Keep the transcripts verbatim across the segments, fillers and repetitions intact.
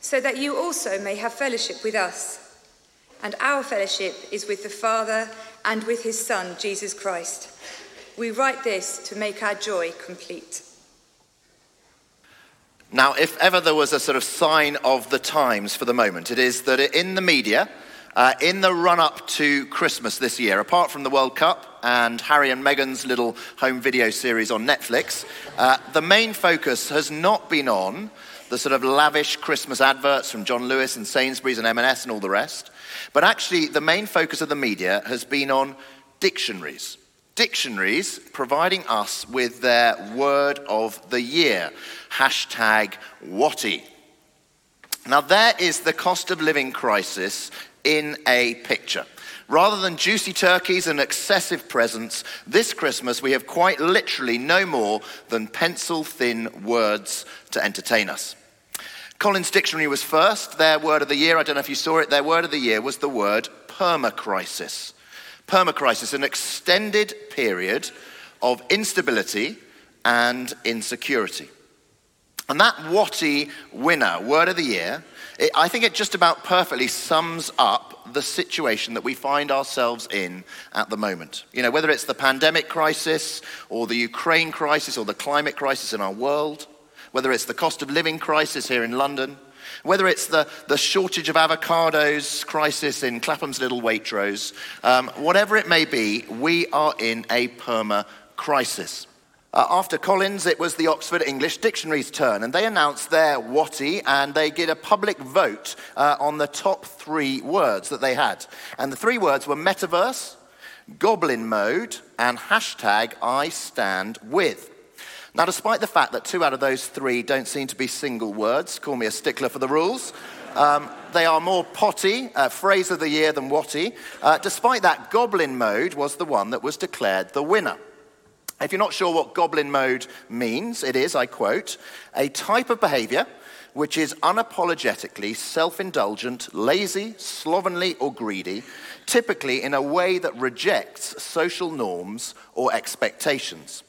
so that you also may have fellowship with us. And our fellowship is with the Father and with his Son, Jesus Christ. We write this to make our joy complete. Now, if ever there was a sort of sign of the times for the moment, it is that in the media, uh, in the run-up to Christmas this year, apart from the World Cup and Harry and Meghan's little home video series on Netflix, uh, the main focus has not been on the sort of lavish Christmas adverts from John Lewis and Sainsbury's and M and S and all the rest, but actually the main focus of the media has been on dictionaries. Dictionaries providing us with their word of the year, hashtag WOTY. Now there is the cost of living crisis in a picture. Rather than juicy turkeys and excessive presents, this Christmas we have quite literally no more than pencil-thin words to entertain us. Collins Dictionary was first. Their word of the year, I don't know if you saw it, their word of the year was the word permacrisis. Permacrisis, an extended period of instability and insecurity. And that WOTY winner, word of the year, it, I think it just about perfectly sums up the situation that we find ourselves in at the moment. You know, whether it's the pandemic crisis or the Ukraine crisis or the climate crisis in our world, whether it's the cost of living crisis here in London, whether it's the, the shortage of avocados crisis in Clapham's little Waitrose, um, whatever it may be, we are in a perma-crisis. Uh, after Collins, it was the Oxford English Dictionary's turn, and they announced their WOTY, and they did a public vote uh, on the top three words that they had. And the three words were metaverse, goblin mode, and hashtag I stand with. Now, despite the fact that two out of those three don't seem to be single words, call me a stickler for the rules, um, they are more potty, uh, phrase of the year, than WOTY. Uh, despite that, goblin mode was the one that was declared the winner. If you're not sure what goblin mode means, it is, I quote, a type of behaviour which is unapologetically self-indulgent, lazy, slovenly or greedy, typically in a way that rejects social norms or expectations.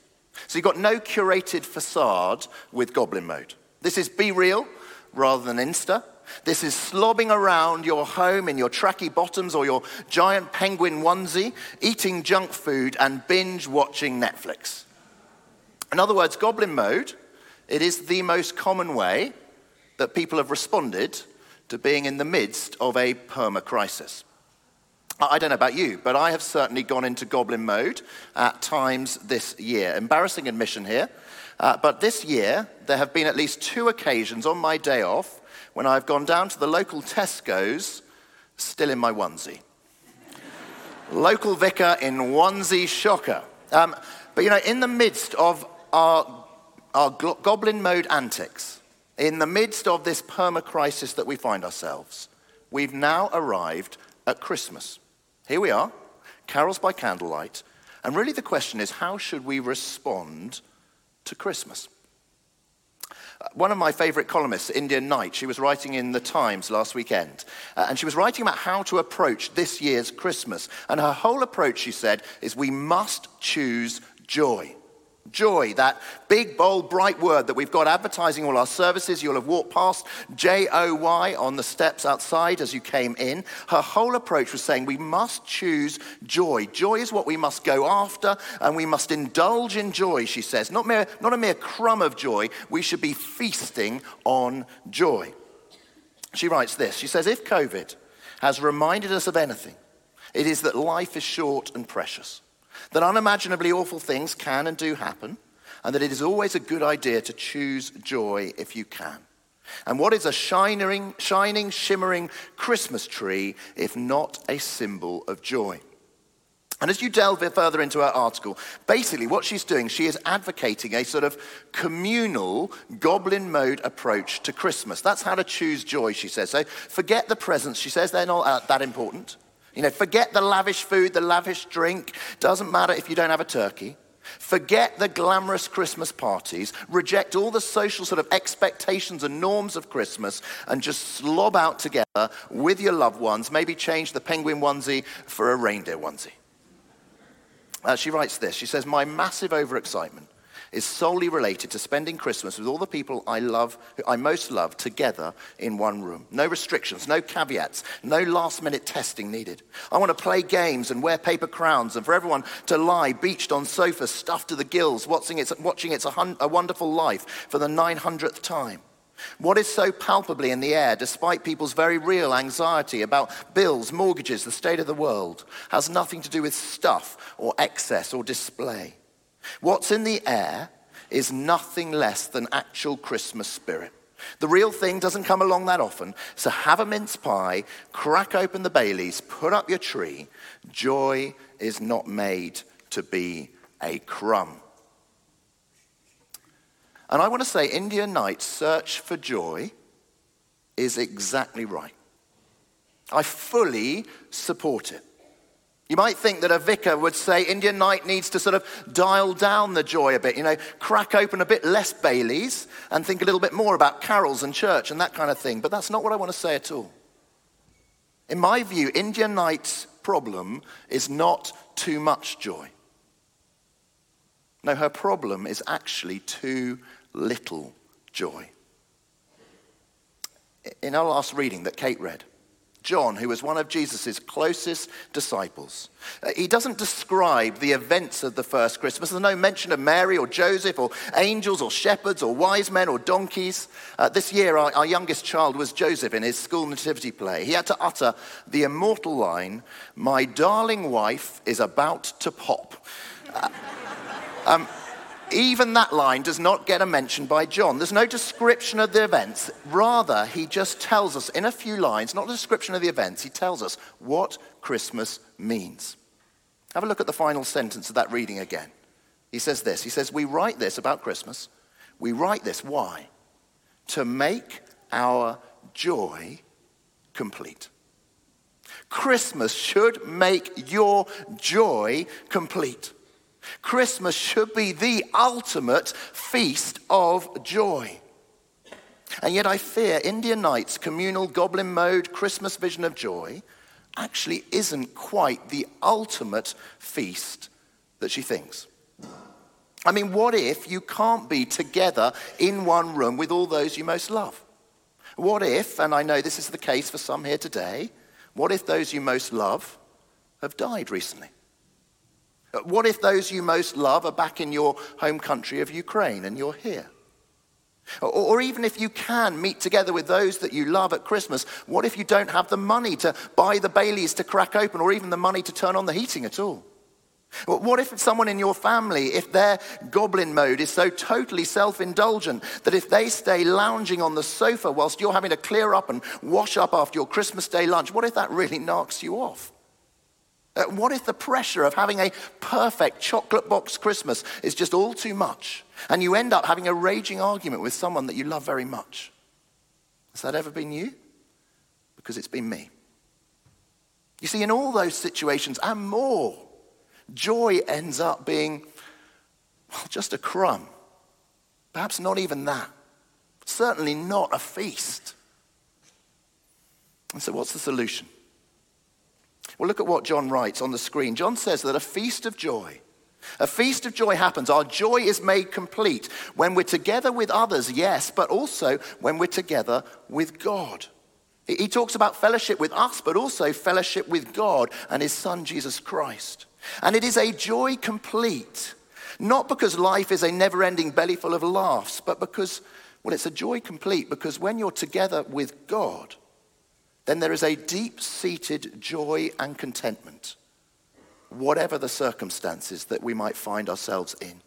So you've got no curated facade with goblin mode. This is be real rather than Insta. This is slobbing around your home in your tracky bottoms or your giant penguin onesie, eating junk food and binge-watching Netflix. In other words, goblin mode, it is the most common way that people have responded to being in the midst of a perma-crisis. I don't know about you, but I have certainly gone into goblin mode at times this year. Embarrassing admission here, uh, but this year there have been at least two occasions on my day off when I've gone down to the local Tesco's still in my onesie. Local vicar in onesie shocker. Um, but you know, in the midst of our, our gl- goblin mode antics, in the midst of this perma-crisis that we find ourselves, we've now arrived at Christmas. Here we are, carols by candlelight, and really the question is, how should we respond to Christmas? One of my favourite columnists, India Knight, she was writing in The Times last weekend, uh, and she was writing about how to approach this year's Christmas, and her whole approach, she said, is we must choose joy. Joy, that big, bold, bright word that we've got advertising all our services. You'll have walked past J O Y on the steps outside as you came in. Her whole approach was saying we must choose joy. Joy is what we must go after, and we must indulge in joy, she says. Not, mere, not a mere crumb of joy. We should be feasting on joy. She writes this. She says, if COVID has reminded us of anything, it is that life is short and precious, that unimaginably awful things can and do happen, and that it is always a good idea to choose joy if you can. And what is a shining, shining, shimmering Christmas tree if not a symbol of joy? And as you delve further into her article, basically what she's doing, she is advocating a sort of communal goblin mode approach to Christmas. That's how to choose joy, she says. So forget the presents, she says, they're not uh, that important. You know, forget the lavish food, the lavish drink. Doesn't matter if you don't have a turkey. Forget the glamorous Christmas parties, reject all the social sort of expectations and norms of Christmas, and just slob out together with your loved ones, maybe change the penguin onesie for a reindeer onesie. Uh, she writes this, she says, my massive overexcitement is solely related to spending Christmas with all the people I love, who I most love, together in one room. No restrictions, no caveats, no last-minute testing needed. I want to play games and wear paper crowns, and for everyone to lie beached on sofas, stuffed to the gills, watching It's, watching it's a, hun- a Wonderful Life for the nine hundredth time. What is so palpably in the air, despite people's very real anxiety about bills, mortgages, the state of the world, has nothing to do with stuff or excess or display. What's in the air is nothing less than actual Christmas spirit. The real thing doesn't come along that often, so have a mince pie, crack open the Baileys, put up your tree. Joy is not made to be a crumb. And I want to say, India Knight's search for joy is exactly right. I fully support it. You might think that a vicar would say India Knight needs to sort of dial down the joy a bit, you know, crack open a bit less Baileys and think a little bit more about carols and church and that kind of thing. But that's not what I want to say at all. In my view, India Knight's problem is not too much joy. No, her problem is actually too little joy. In our last reading that Kate read, John, who was one of Jesus' closest disciples, he doesn't describe the events of the first Christmas. There's no mention of Mary or Joseph or angels or shepherds or wise men or donkeys. Uh, this year, our, our youngest child was Joseph in his school nativity play. He had to utter the immortal line, "My darling wife is about to pop." Uh, Um, even that line does not get a mention by John. There's no description of the events. Rather, he just tells us in a few lines, not a description of the events, he tells us what Christmas means. Have a look at the final sentence of that reading again. He says this, he says, we write this about Christmas. We write this, why? To make our joy complete. Christmas should make your joy complete. Christmas should be the ultimate feast of joy. And yet I fear India Knight's communal goblin mode Christmas vision of joy actually isn't quite the ultimate feast that she thinks. I mean, what if you can't be together in one room with all those you most love? What if, and I know this is the case for some here today, what if those you most love have died recently? What if those you most love are back in your home country of Ukraine and you're here? Or, or even if you can meet together with those that you love at Christmas, what if you don't have the money to buy the Baileys to crack open or even the money to turn on the heating at all? What if someone in your family, if their goblin mode is so totally self-indulgent that if they stay lounging on the sofa whilst you're having to clear up and wash up after your Christmas Day lunch, what if that really knocks you off? What if the pressure of having a perfect chocolate box Christmas is just all too much and you end up having a raging argument with someone that you love very much? Has that ever been you? Because it's been me. You see, in all those situations and more, joy ends up being, well, just a crumb. Perhaps not even that. Certainly not a feast. And so what's the solution? Well, look at what John writes on the screen. John says that a feast of joy, a feast of joy happens. Our joy is made complete when we're together with others, yes, but also when we're together with God. He talks about fellowship with us, but also fellowship with God and his son, Jesus Christ. And it is a joy complete, not because life is a never-ending belly full of laughs, but because, well, it's a joy complete because when you're together with God, then there is a deep-seated joy and contentment, whatever the circumstances that we might find ourselves in.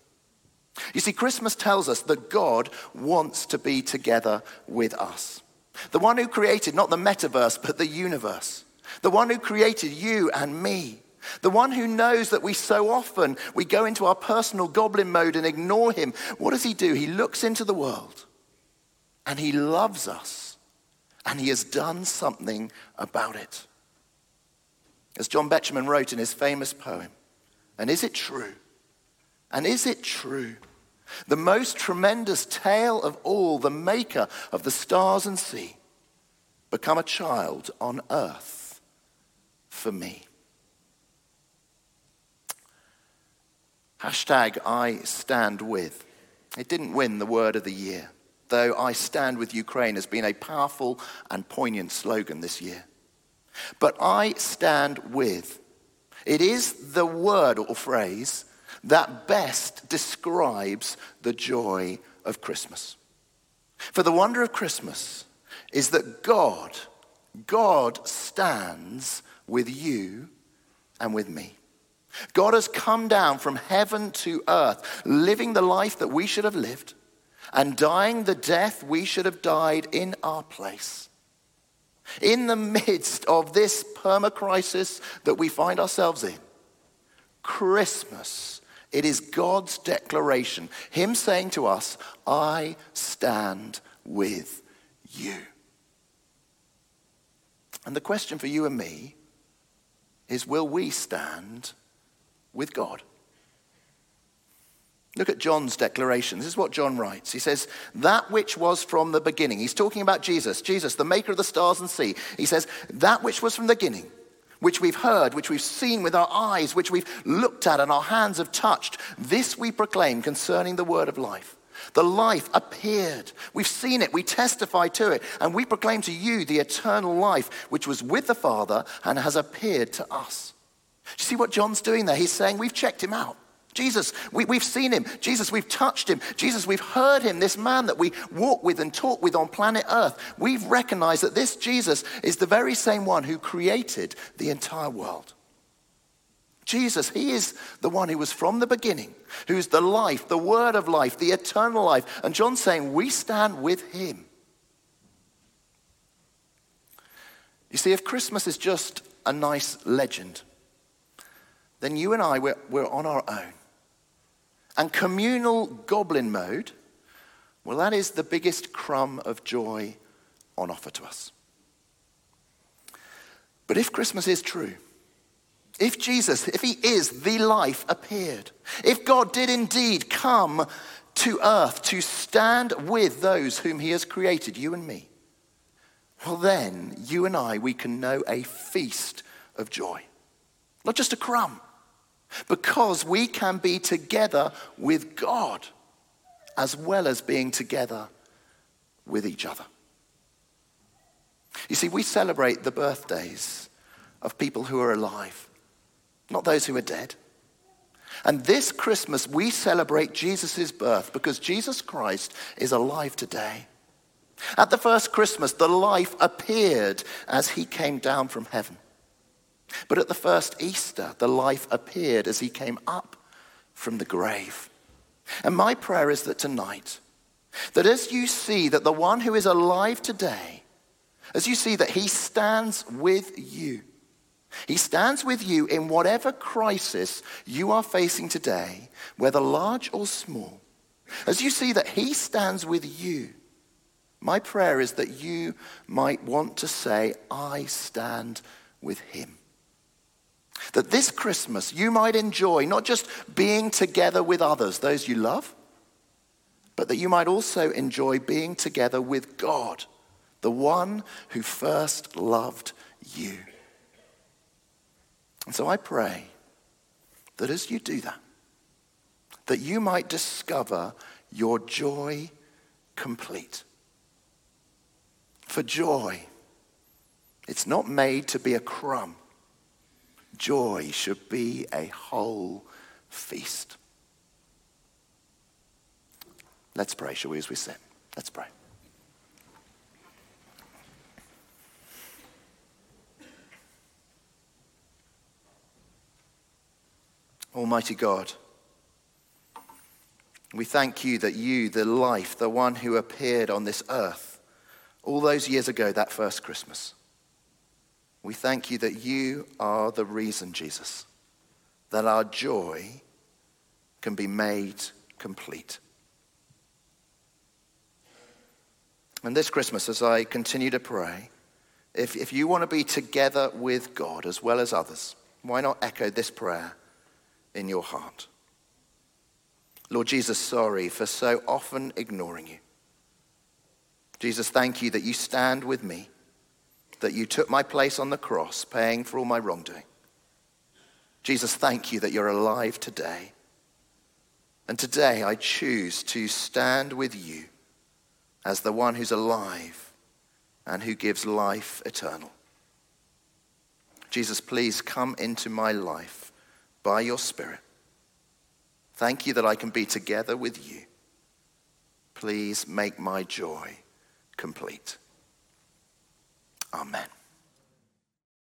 You see, Christmas tells us that God wants to be together with us. The one who created not the metaverse, but the universe. The one who created you and me. The one who knows that we so often, we go into our personal goblin mode and ignore him. What does he do? He looks into the world and he loves us and he has done something about it. As John Betjeman wrote in his famous poem, and is it true? And is it true? The most tremendous tale of all, the maker of the stars and sea, become a child on earth for me. Hashtag I stand with. It didn't win the word of the year, though I stand with Ukraine has been a powerful and poignant slogan this year. But I stand with. It is the word or phrase that best describes the joy of Christmas. For the wonder of Christmas is that God, God stands with you and with me. God has come down from heaven to earth, living the life that we should have lived and dying the death we should have died in our place. In the midst of this permacrisis that we find ourselves in, Christmas, it is God's declaration, him saying to us, I stand with you. And the question for you and me is, will we stand with God? Look at John's declaration. This is what John writes. He says, that which was from the beginning. He's talking about Jesus, Jesus, the maker of the stars and sea. He says, that which was from the beginning, which we've heard, which we've seen with our eyes, which we've looked at and our hands have touched, this we proclaim concerning the word of life. The life appeared. We've seen it. We testify to it. And we proclaim to you the eternal life, which was with the Father and has appeared to us. Do you see what John's doing there? He's saying, we've checked him out. Jesus, we, we've seen him. Jesus, we've touched him. Jesus, we've heard him, this man that we walk with and talk with on planet Earth. We've recognized that this Jesus is the very same one who created the entire world. Jesus, he is the one who was from the beginning, who's the life, the word of life, the eternal life. And John's saying, we stand with him. You see, if Christmas is just a nice legend, then you and I, we're, we're on our own. And communal goblin mode, well, that is the biggest crumb of joy on offer to us. But if Christmas is true, if Jesus, if he is the life appeared, if God did indeed come to earth to stand with those whom he has created, you and me, well then, you and I, we can know a feast of joy. Not just a crumb. Because we can be together with God as well as being together with each other. You see, we celebrate the birthdays of people who are alive, not those who are dead. And this Christmas, we celebrate Jesus' birth because Jesus Christ is alive today. At the first Christmas, the life appeared as he came down from heaven. But at the first Easter, the life appeared as he came up from the grave. And my prayer is that tonight, that as you see that the one who is alive today, as you see that he stands with you, he stands with you in whatever crisis you are facing today, whether large or small, as you see that he stands with you, my prayer is that you might want to say, I stand with him. That this Christmas you might enjoy not just being together with others, those you love, but that you might also enjoy being together with God, the one who first loved you. And so I pray that as you do that, that you might discover your joy complete. For joy, it's not made to be a crumb. Joy should be a whole feast. Let's pray, shall we, as we sit? Let's pray. Almighty God, we thank you that you, the life, the one who appeared on this earth all those years ago, that first Christmas, we thank you that you are the reason, Jesus, that our joy can be made complete. And this Christmas, as I continue to pray, if, if you want to be together with God as well as others, why not echo this prayer in your heart? Lord Jesus, sorry for so often ignoring you. Jesus, thank you that you stand with me, that you took my place on the cross, paying for all my wrongdoing. Jesus, thank you that you're alive today. And today I choose to stand with you as the one who's alive and who gives life eternal. Jesus, please come into my life by your Spirit. Thank you that I can be together with you. Please make my joy complete. Amen.